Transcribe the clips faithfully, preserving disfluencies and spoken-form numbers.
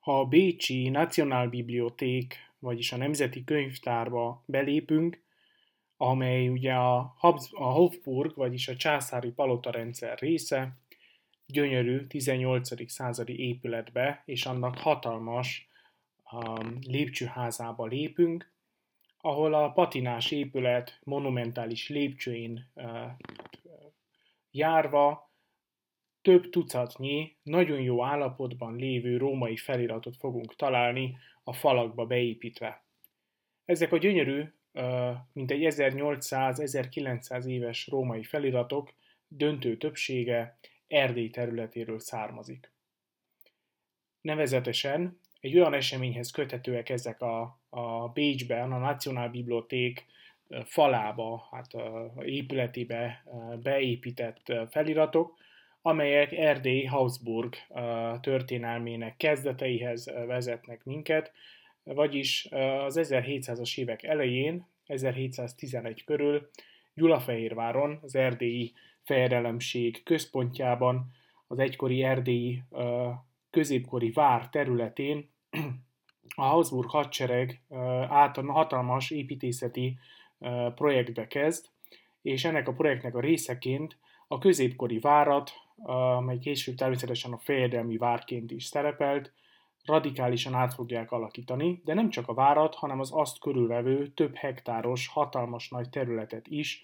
Ha a Bécsi Nationalbibliothek, vagyis a Nemzeti Könyvtárba belépünk, amely ugye a, Habs- a Hofburg, vagyis a császári palotarendszer része, gyönyörű tizennyolcadik századi épületbe és annak hatalmas um, lépcsőházába lépünk, ahol a patinás épület monumentális lépcsőin uh, járva több tucatnyi, nagyon jó állapotban lévő római feliratot fogunk találni a falakba beépítve. Ezek a gyönyörű, mintegy ezernyolcszáz-ezerkilencszáz éves római feliratok döntő többsége Erdély területéről származik. Nevezetesen egy olyan eseményhez köthetőek ezek a, a Bécsben, a Nationalbibliothek falába, hát épületébe beépített feliratok, amelyek Erdély Habsburg történelmének kezdeteihez vezetnek minket, vagyis az ezerhétszázas évek elején, ezerhétszáztizenegy körül Gyulafehérváron, az erdélyi fejedelemség központjában, az egykori erdélyi középkori vár területén a Habsburg hadsereg által hatalmas építészeti projektbe kezd, és ennek a projektnek a részeként a középkori várat, amely később természetesen a fejedelmi várként is szerepelt, radikálisan át fogják alakítani, de nem csak a várat, hanem az azt körülvevő több hektáros, hatalmas nagy területet is,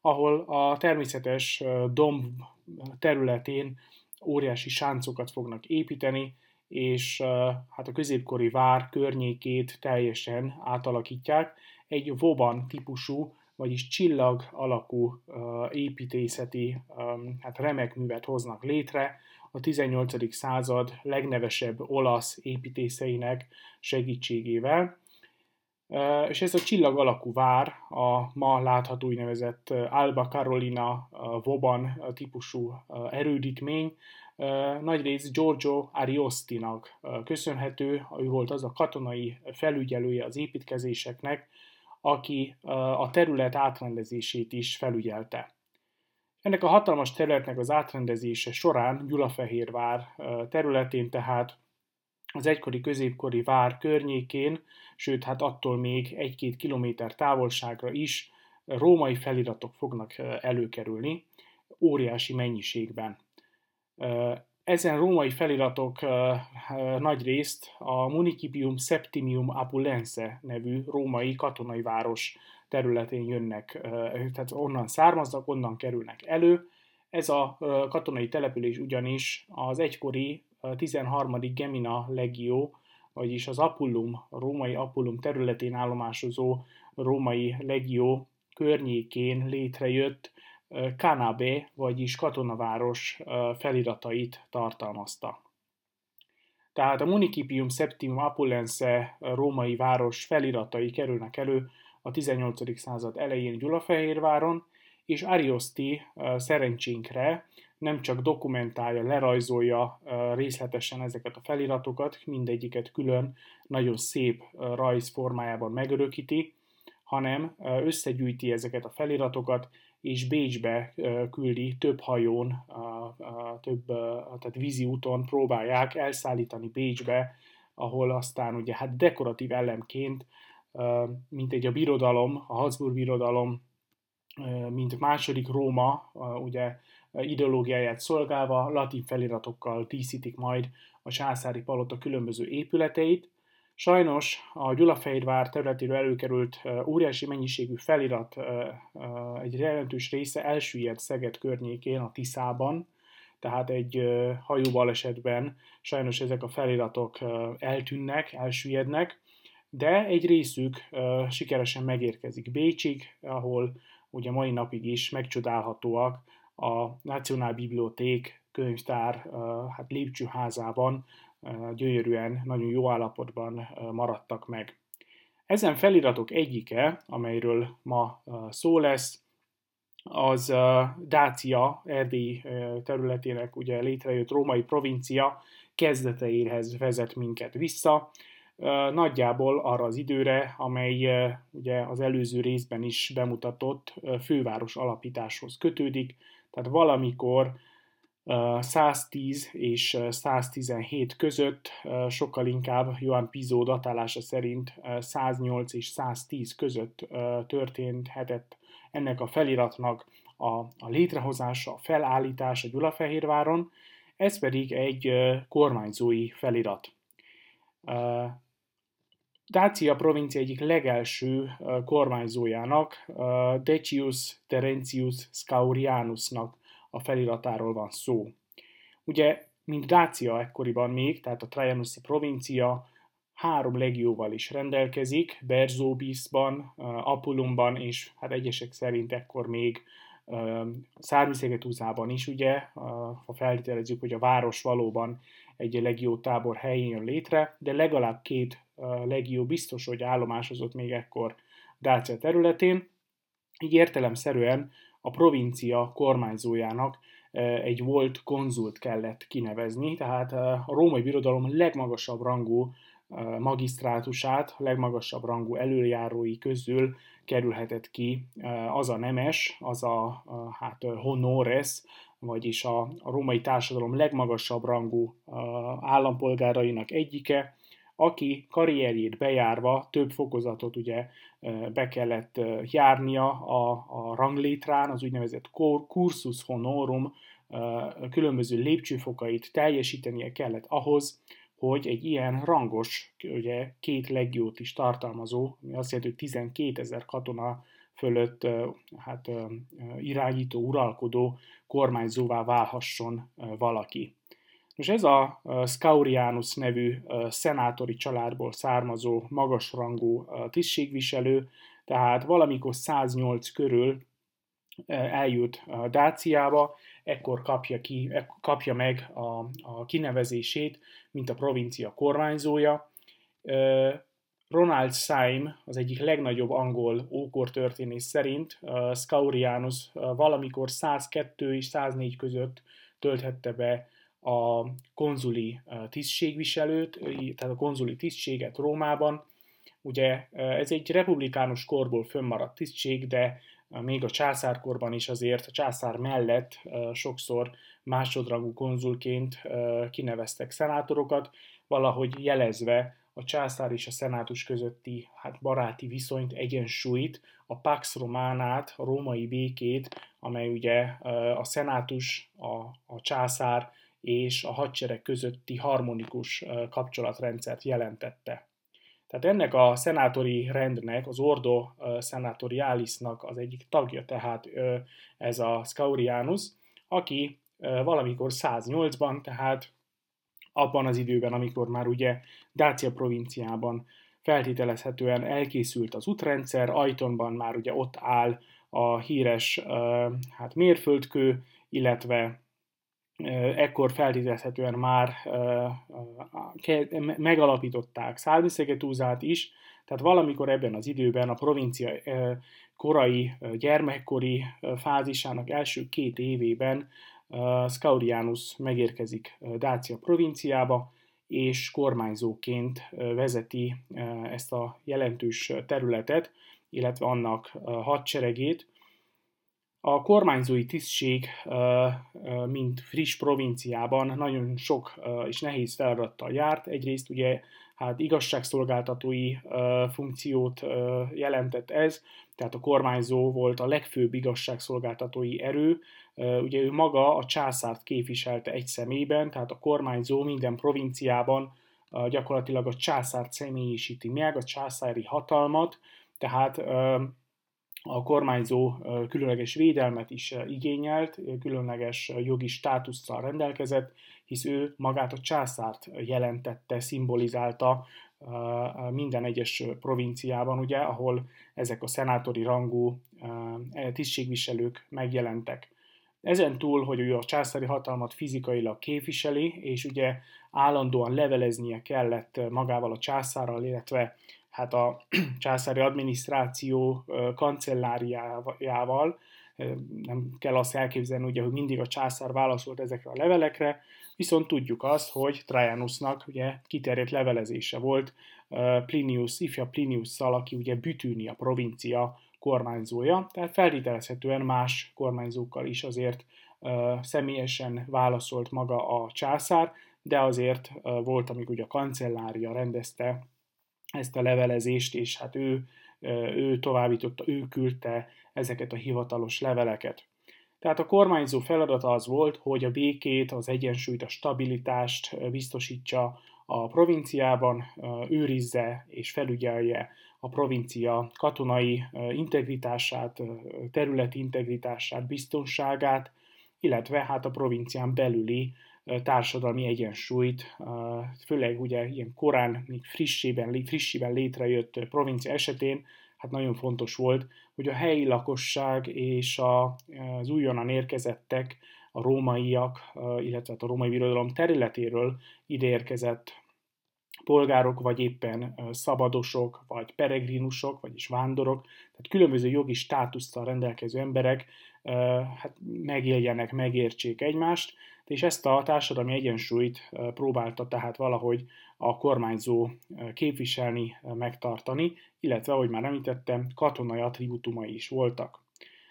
ahol a természetes domb területén óriási sáncokat fognak építeni, és hát a középkori vár környékét teljesen átalakítják egy voban típusú, vagyis csillag alakú uh, építészeti um, hát remek művet hoznak létre, a tizennyolcadik század legnevesebb olasz építészeinek segítségével. Uh, és ez a csillag alakú vár, a ma látható úgynevezett Alba Carolina uh, voban típusú uh, erődítmény, uh, nagyrészt Giorgio Ariostinak uh, köszönhető, ő volt az a katonai felügyelője az építkezéseknek, aki a terület átrendezését is felügyelte. Ennek a hatalmas területnek az átrendezése során Gyulafehérvár területén, tehát az egykori középkori vár környékén, sőt hát attól még egy-két kilométer távolságra is római feliratok fognak előkerülni, óriási mennyiségben. Ezen római feliratok nagyrészt a Municipium Septimium Apulense nevű római katonai város területén jönnek, tehát onnan származnak, onnan kerülnek elő. Ez a katonai település ugyanis az egykori tizenharmadik Gemina legió, vagyis az Apulum, a római Apulum területén állomásozó római legió környékén létrejött Kanábe, vagyis katonaváros feliratait tartalmazta. Tehát a Municipium Septimium Apulense római város feliratai kerülnek elő a tizennyolcadik század elején Gyulafehérváron, és Ariosti szerencsénkre nem csak dokumentálja, lerajzolja részletesen ezeket a feliratokat, mindegyiket külön nagyon szép rajz formájában megörökíti, hanem összegyűjti ezeket a feliratokat, és Bécsbe küldi több hajón, több, tehát vízi úton próbálják elszállítani Bécsbe, ahol aztán ugye hát dekoratív elemként, mint egy a birodalom, a Habsburg birodalom, mint második Róma, ugye ideológiáját szolgálva latin feliratokkal díszítik majd a császári palota különböző épületeit. Sajnos a Gyulafehérvár területéről előkerült óriási mennyiségű felirat egy jelentős része elsüllyedt Szeged környékén, a Tiszában, tehát egy hajóbalesetben sajnos ezek a feliratok eltűnnek, elsüllyednek, de egy részük sikeresen megérkezik Bécsig, ahol ugye mai napig is megcsodálhatóak a Nationalbibliothek könyvtár hát lépcsőházában, gyönyörűen, nagyon jó állapotban maradtak meg. Ezen feliratok egyike, amelyről ma szó lesz, az Dácia, Erdély területének ugye létrejött római provincia kezdeteihez vezet minket vissza, nagyjából arra az időre, amely ugye az előző részben is bemutatott főváros alapításhoz kötődik, tehát valamikor száztíz és száztizenhét között, sokkal inkább Ioan Piso datálása szerint száznyolc és száztíz között történhetett ennek a feliratnak a, a létrehozása, a felállítása Gyulafehérváron, ez pedig egy kormányzói felirat. Dácia provincia egyik legelső kormányzójának, Decius Terencius Scaurianusnak a feliratáról van szó. Ugye, mint Dácia ekkoriban még, tehát a Traianuszi provincia három legióval is rendelkezik, Berzóbiszban, Apulumban, és hát egyesek szerint ekkor még Szármiszegetúzában is, ugye, ha feltételezzük, hogy a város valóban egy legiótábor helyén jön létre, de legalább két legió biztos, hogy állomásozott még ekkor Dácia területén, így értelemszerűen a provincia kormányzójának egy volt konzult kellett kinevezni, tehát a Római Birodalom legmagasabb rangú magisztrátusát, legmagasabb rangú elöljárói közül kerülhetett ki az a nemes, az a hát, honores, vagyis a római társadalom legmagasabb rangú állampolgárainak egyike, aki karrierjét bejárva több fokozatot ugye be kellett járnia a, a ranglétrán, az úgynevezett Cursus Honorum különböző lépcsőfokait teljesítenie kellett ahhoz, hogy egy ilyen rangos, ugye két legiót is tartalmazó, ami azt jelenti, hogy tizenkétezer katona fölött hát, irányító, uralkodó kormányzóvá válhasson valaki. Most ez a Scaurianus nevű szenátori családból származó magasrangú tisztségviselő, tehát valamikor száznyolc körül eljut Dáciába, ekkor kapja, ki, kapja meg a, a kinevezését, mint a provincia kormányzója. Ronald Syme, az egyik legnagyobb angol ókortörténész szerint Scaurianus valamikor százkettő és száznégy között tölthette be a konzuli tisztségviselőt, tehát a konzuli tisztséget Rómában. Ugye ez egy republikánus korból fönnmaradt tisztség, de még a császárkorban is azért a császár mellett sokszor másodrangú konzulként kineveztek szenátorokat, valahogy jelezve a császár és a szenátus közötti hát baráti viszonyt, egyensúlyt, a Pax Romanát, a római békét, amely ugye a szenátus, a, a császár és a hadsereg közötti harmonikus kapcsolatrendszert jelentette. Tehát ennek a szenátori rendnek, az Ordo Szenatoriálisnak az egyik tagja, tehát ez a Scaurianus, aki valamikor száznyolcban, tehát abban az időben, amikor már ugye Dácia provinciában feltételezhetően elkészült az útrendszer, Ajtonban már ugye ott áll a híres hát mérföldkő, illetve ekkor feltételezhetően már megalapították Szármiszegetúzát is, tehát valamikor ebben az időben a provincia korai, gyermekkori fázisának első két évében Scaurianus megérkezik Dácia provinciába, és kormányzóként vezeti ezt a jelentős területet, illetve annak hadseregét. A kormányzói tisztség, mint friss provinciában, nagyon sok és nehéz feladattal járt. Egyrészt ugye hát igazságszolgáltatói funkciót jelentett ez, tehát a kormányzó volt a legfőbb igazságszolgáltatói erő. Ugye ő maga a császárt képviselte egy személyben, tehát a kormányzó minden provinciában gyakorlatilag a császárt személyisíti meg, a császári hatalmat, tehát a kormányzó különleges védelmet is igényelt, különleges jogi státusszal rendelkezett, hisz ő magát a császárt jelentette, szimbolizálta minden egyes provinciában, ugye, ahol ezek a szenátori rangú tisztségviselők megjelentek. Ezen túl, hogy ő a császári hatalmat fizikailag képviseli, és ugye állandóan leveleznie kellett magával a császárral, illetve hát a császári adminisztráció kancelláriájával, nem kell azt elképzelni, ugye, hogy mindig a császár válaszolt ezekre a levelekre, viszont tudjuk azt, hogy Traianusnak ugye kiterjedt levelezése volt Plinius, ifja Pliniusszal, aki ugye Bütüni a provincia kormányzója, tehát feltételezhetően más kormányzókkal is azért személyesen válaszolt maga a császár, de azért volt, amíg ugye a kancellária rendezte ezt a levelezést, és hát ő, ő továbbította, ő küldte ezeket a hivatalos leveleket. Tehát a kormányzó feladata az volt, hogy a békét, az egyensúlyt, a stabilitást biztosítsa a provinciában, őrizze és felügyelje a provincia katonai integritását, területi integritását, biztonságát, illetve hát a provincián belüli társadalmi egyensúlyt, főleg ugye ilyen korán, még frissében, frissében létrejött provincia esetén, hát nagyon fontos volt, hogy a helyi lakosság és az újonnan érkezettek, a rómaiak, illetve a római birodalom területéről ideérkezett polgárok, vagy éppen szabadosok, vagy peregrinusok, vagyis vándorok, tehát különböző jogi státusztal rendelkező emberek hát megéljenek, megértsék egymást, és ezt a társadalmi egyensúlyt próbálta tehát valahogy a kormányzó képviselni, megtartani, illetve, ahogy már említettem, katonai attribútumai is voltak.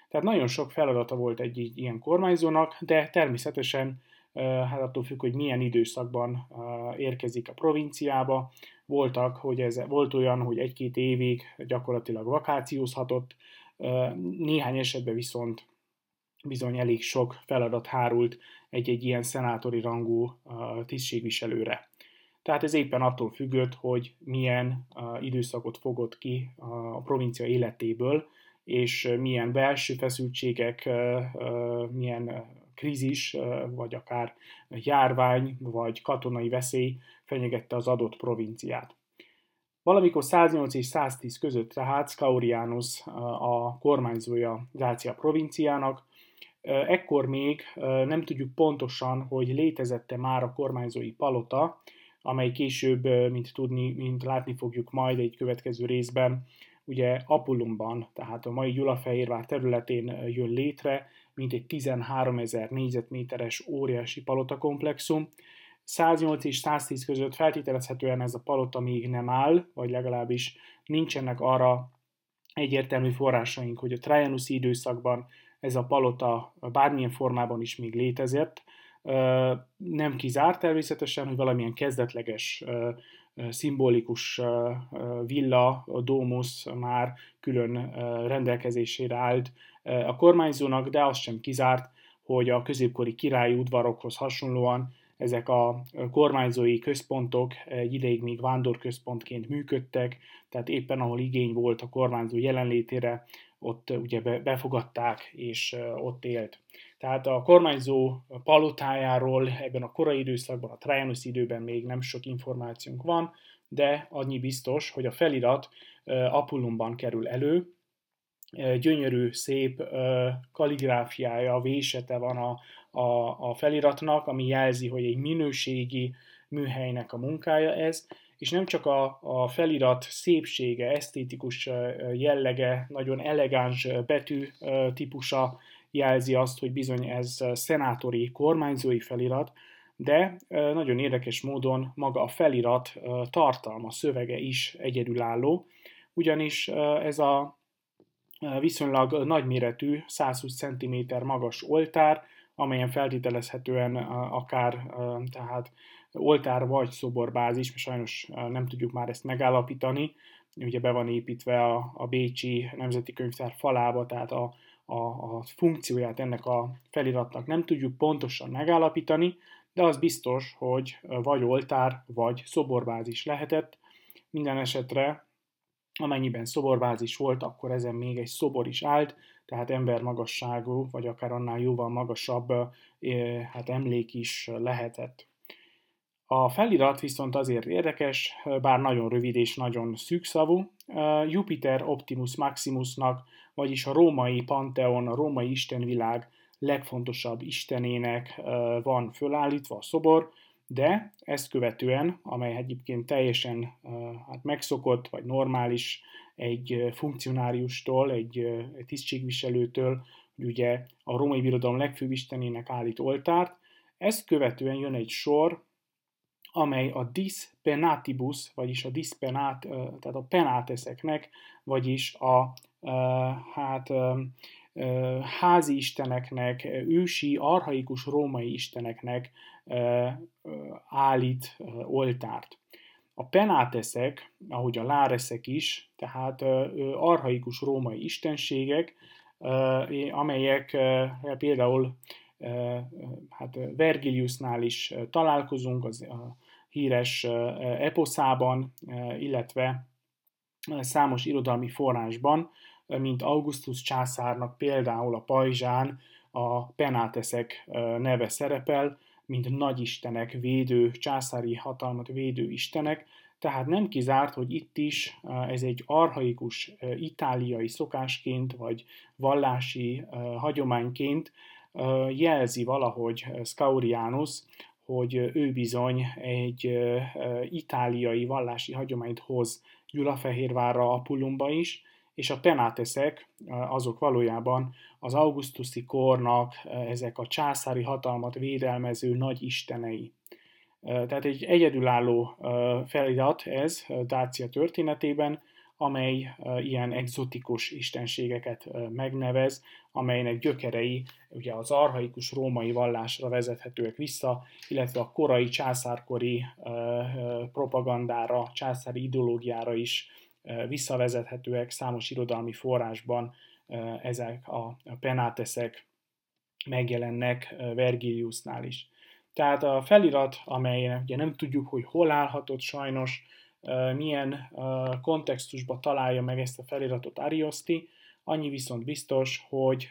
Tehát nagyon sok feladata volt egy ilyen kormányzónak, de természetesen hát attól függ, hogy milyen időszakban érkezik a provinciába. Voltak, hogy ez, volt olyan, hogy egy-két évig gyakorlatilag vakációzhatott, néhány esetben viszont bizony elég sok feladat hárult egy-egy ilyen szenátori rangú tisztségviselőre. Tehát ez éppen attól függött, hogy milyen időszakot fogott ki a provincia életéből, és milyen belső feszültségek, milyen krízis, vagy akár járvány, vagy katonai veszély fenyegette az adott provinciát. Valamikor száznyolc és száztíz között tehát Scaurianus a kormányzója Dácia provinciának. Ekkor még nem tudjuk pontosan, hogy létezette már a kormányzói palota, amely később, mint tudni, mint látni fogjuk majd egy következő részben, ugye Apulumban, tehát a mai Gyulafehérvár területén jön létre, mint egy tizenháromezer négyzetméteres óriási palotakomplexum. száznyolc és száztíz között feltételezhetően ez a palota még nem áll, vagy legalábbis nincsenek arra egyértelmű forrásaink, hogy a Trajanuszi időszakban ez a palota bármilyen formában is még létezett. Nem kizárt természetesen, hogy valamilyen kezdetleges, szimbolikus villa, domus már külön rendelkezésére állt a kormányzónak, de az sem kizárt, hogy a középkori királyi udvarokhoz hasonlóan ezek a kormányzói központok egy ideig még vándorközpontként működtek, tehát éppen ahol igény volt a kormányzó jelenlétére, ott ugye befogadták, és ott élt. Tehát a kormányzó palotájáról ebben a korai időszakban, a Trajanus időben még nem sok információnk van, de annyi biztos, hogy a felirat Apulumban kerül elő, gyönyörű, szép kaligráfiája, vésete van a, a, a feliratnak, ami jelzi, hogy egy minőségi műhelynek a munkája ez, és nem csak a, a felirat szépsége, esztétikus jellege, nagyon elegáns betű típusa jelzi azt, hogy bizony ez szenátori, kormányzói felirat, de nagyon érdekes módon maga a felirat tartalma, szövege is egyedülálló, ugyanis ez a viszonylag nagyméretű, százhúsz centiméter magas oltár, amelyen feltételezhetően akár tehát oltár vagy szoborbázis, sajnos nem tudjuk már ezt megállapítani, ugye be van építve a, a Bécsi Nemzeti Könyvtár falába, tehát a, a, a funkcióját ennek a feliratnak nem tudjuk pontosan megállapítani, de az biztos, hogy vagy oltár, vagy szoborbázis lehetett. Minden esetre, amennyiben szoborbázis volt, akkor ezen még egy szobor is állt, tehát embermagasságú, vagy akár annál jóval magasabb hát emlék is lehetett. A felirat viszont azért érdekes, bár nagyon rövid és nagyon szűkszavú, Jupiter Optimus Maximusnak, vagyis a római panteon, a római istenvilág legfontosabb istenének van fölállítva a szobor, de ezt követően, amely egyébként teljesen hát megszokott vagy normális egy funkcionáriustól, egy tisztségviselőtől, hogy ugye a római birodalom legfőbb istenének állít oltárt, ezt követően jön egy sor, amely a dis penatibus, vagyis a dis penát, tehát a penáteszeknek, vagyis a hát házi isteneknek, ősi, archaikus római isteneknek állít oltárt. A penáteszek, ahogy a láreszek is, tehát archaikus római istenségek, amelyek például hát Vergiliusnál is találkozunk az híres eposzában, illetve számos irodalmi forrásban, mint Augustus császárnak például a pajzsán a penáteszek neve szerepel, mint nagyistenek, védő, császári hatalmat védő istenek, tehát nem kizárt, hogy itt is ez egy archaikus itáliai szokásként, vagy vallási hagyományként jelzi valahogy Scaurianus, hogy ő bizony egy itáliai vallási hagyományt hoz Gyulafehérvárra, Apulumba is, és a penáteszek azok valójában az augustuszi kornak ezek a császári hatalmat védelmező nagy istenei. Tehát egy egyedülálló felirat ez Dácia történetében, amely ilyen egzotikus istenségeket megnevez, amelynek gyökerei ugye az archaikus római vallásra vezethetőek vissza, illetve a korai császárkori propagandára, császári ideológiára is visszavezethetőek számos irodalmi forrásban. Ezek a penáteszek megjelennek Vergiliusnál is. Tehát a felirat, amelyen ugye nem tudjuk, hogy hol állhatott sajnos, milyen kontextusban találja meg ezt a feliratot Ariosti, annyi viszont biztos, hogy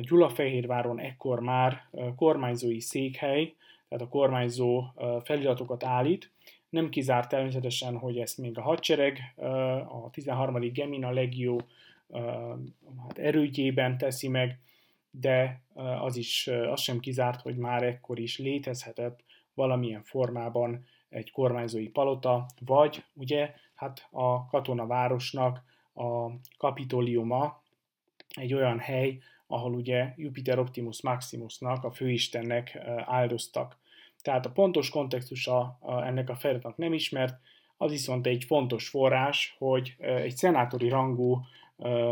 Gyulafehérváron ekkor már kormányzói székhely, tehát a kormányzó feliratokat állít. Nem kizárt természetesen, hogy ezt még a hadsereg, a tizenharmadik Gemina legió hát erődjében teszi meg, de az is, az sem kizárt, hogy már ekkor is létezhetett valamilyen formában egy kormányzói palota, vagy ugye hát a katonavárosnak a kapitoliuma egy olyan hely, ahol ugye Jupiter Optimus Maximusnak, a főistennek áldoztak. Tehát a pontos kontextusa ennek a feliratnak nem ismert, az viszont egy fontos forrás, hogy egy szenátori rangú,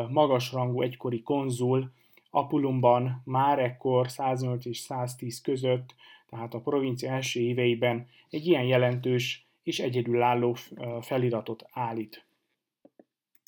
magasrangú egykori konzul Apulumban már ekkor száznyolc és száztíz között, tehát a provincia első éveiben egy ilyen jelentős és egyedülálló feliratot állít.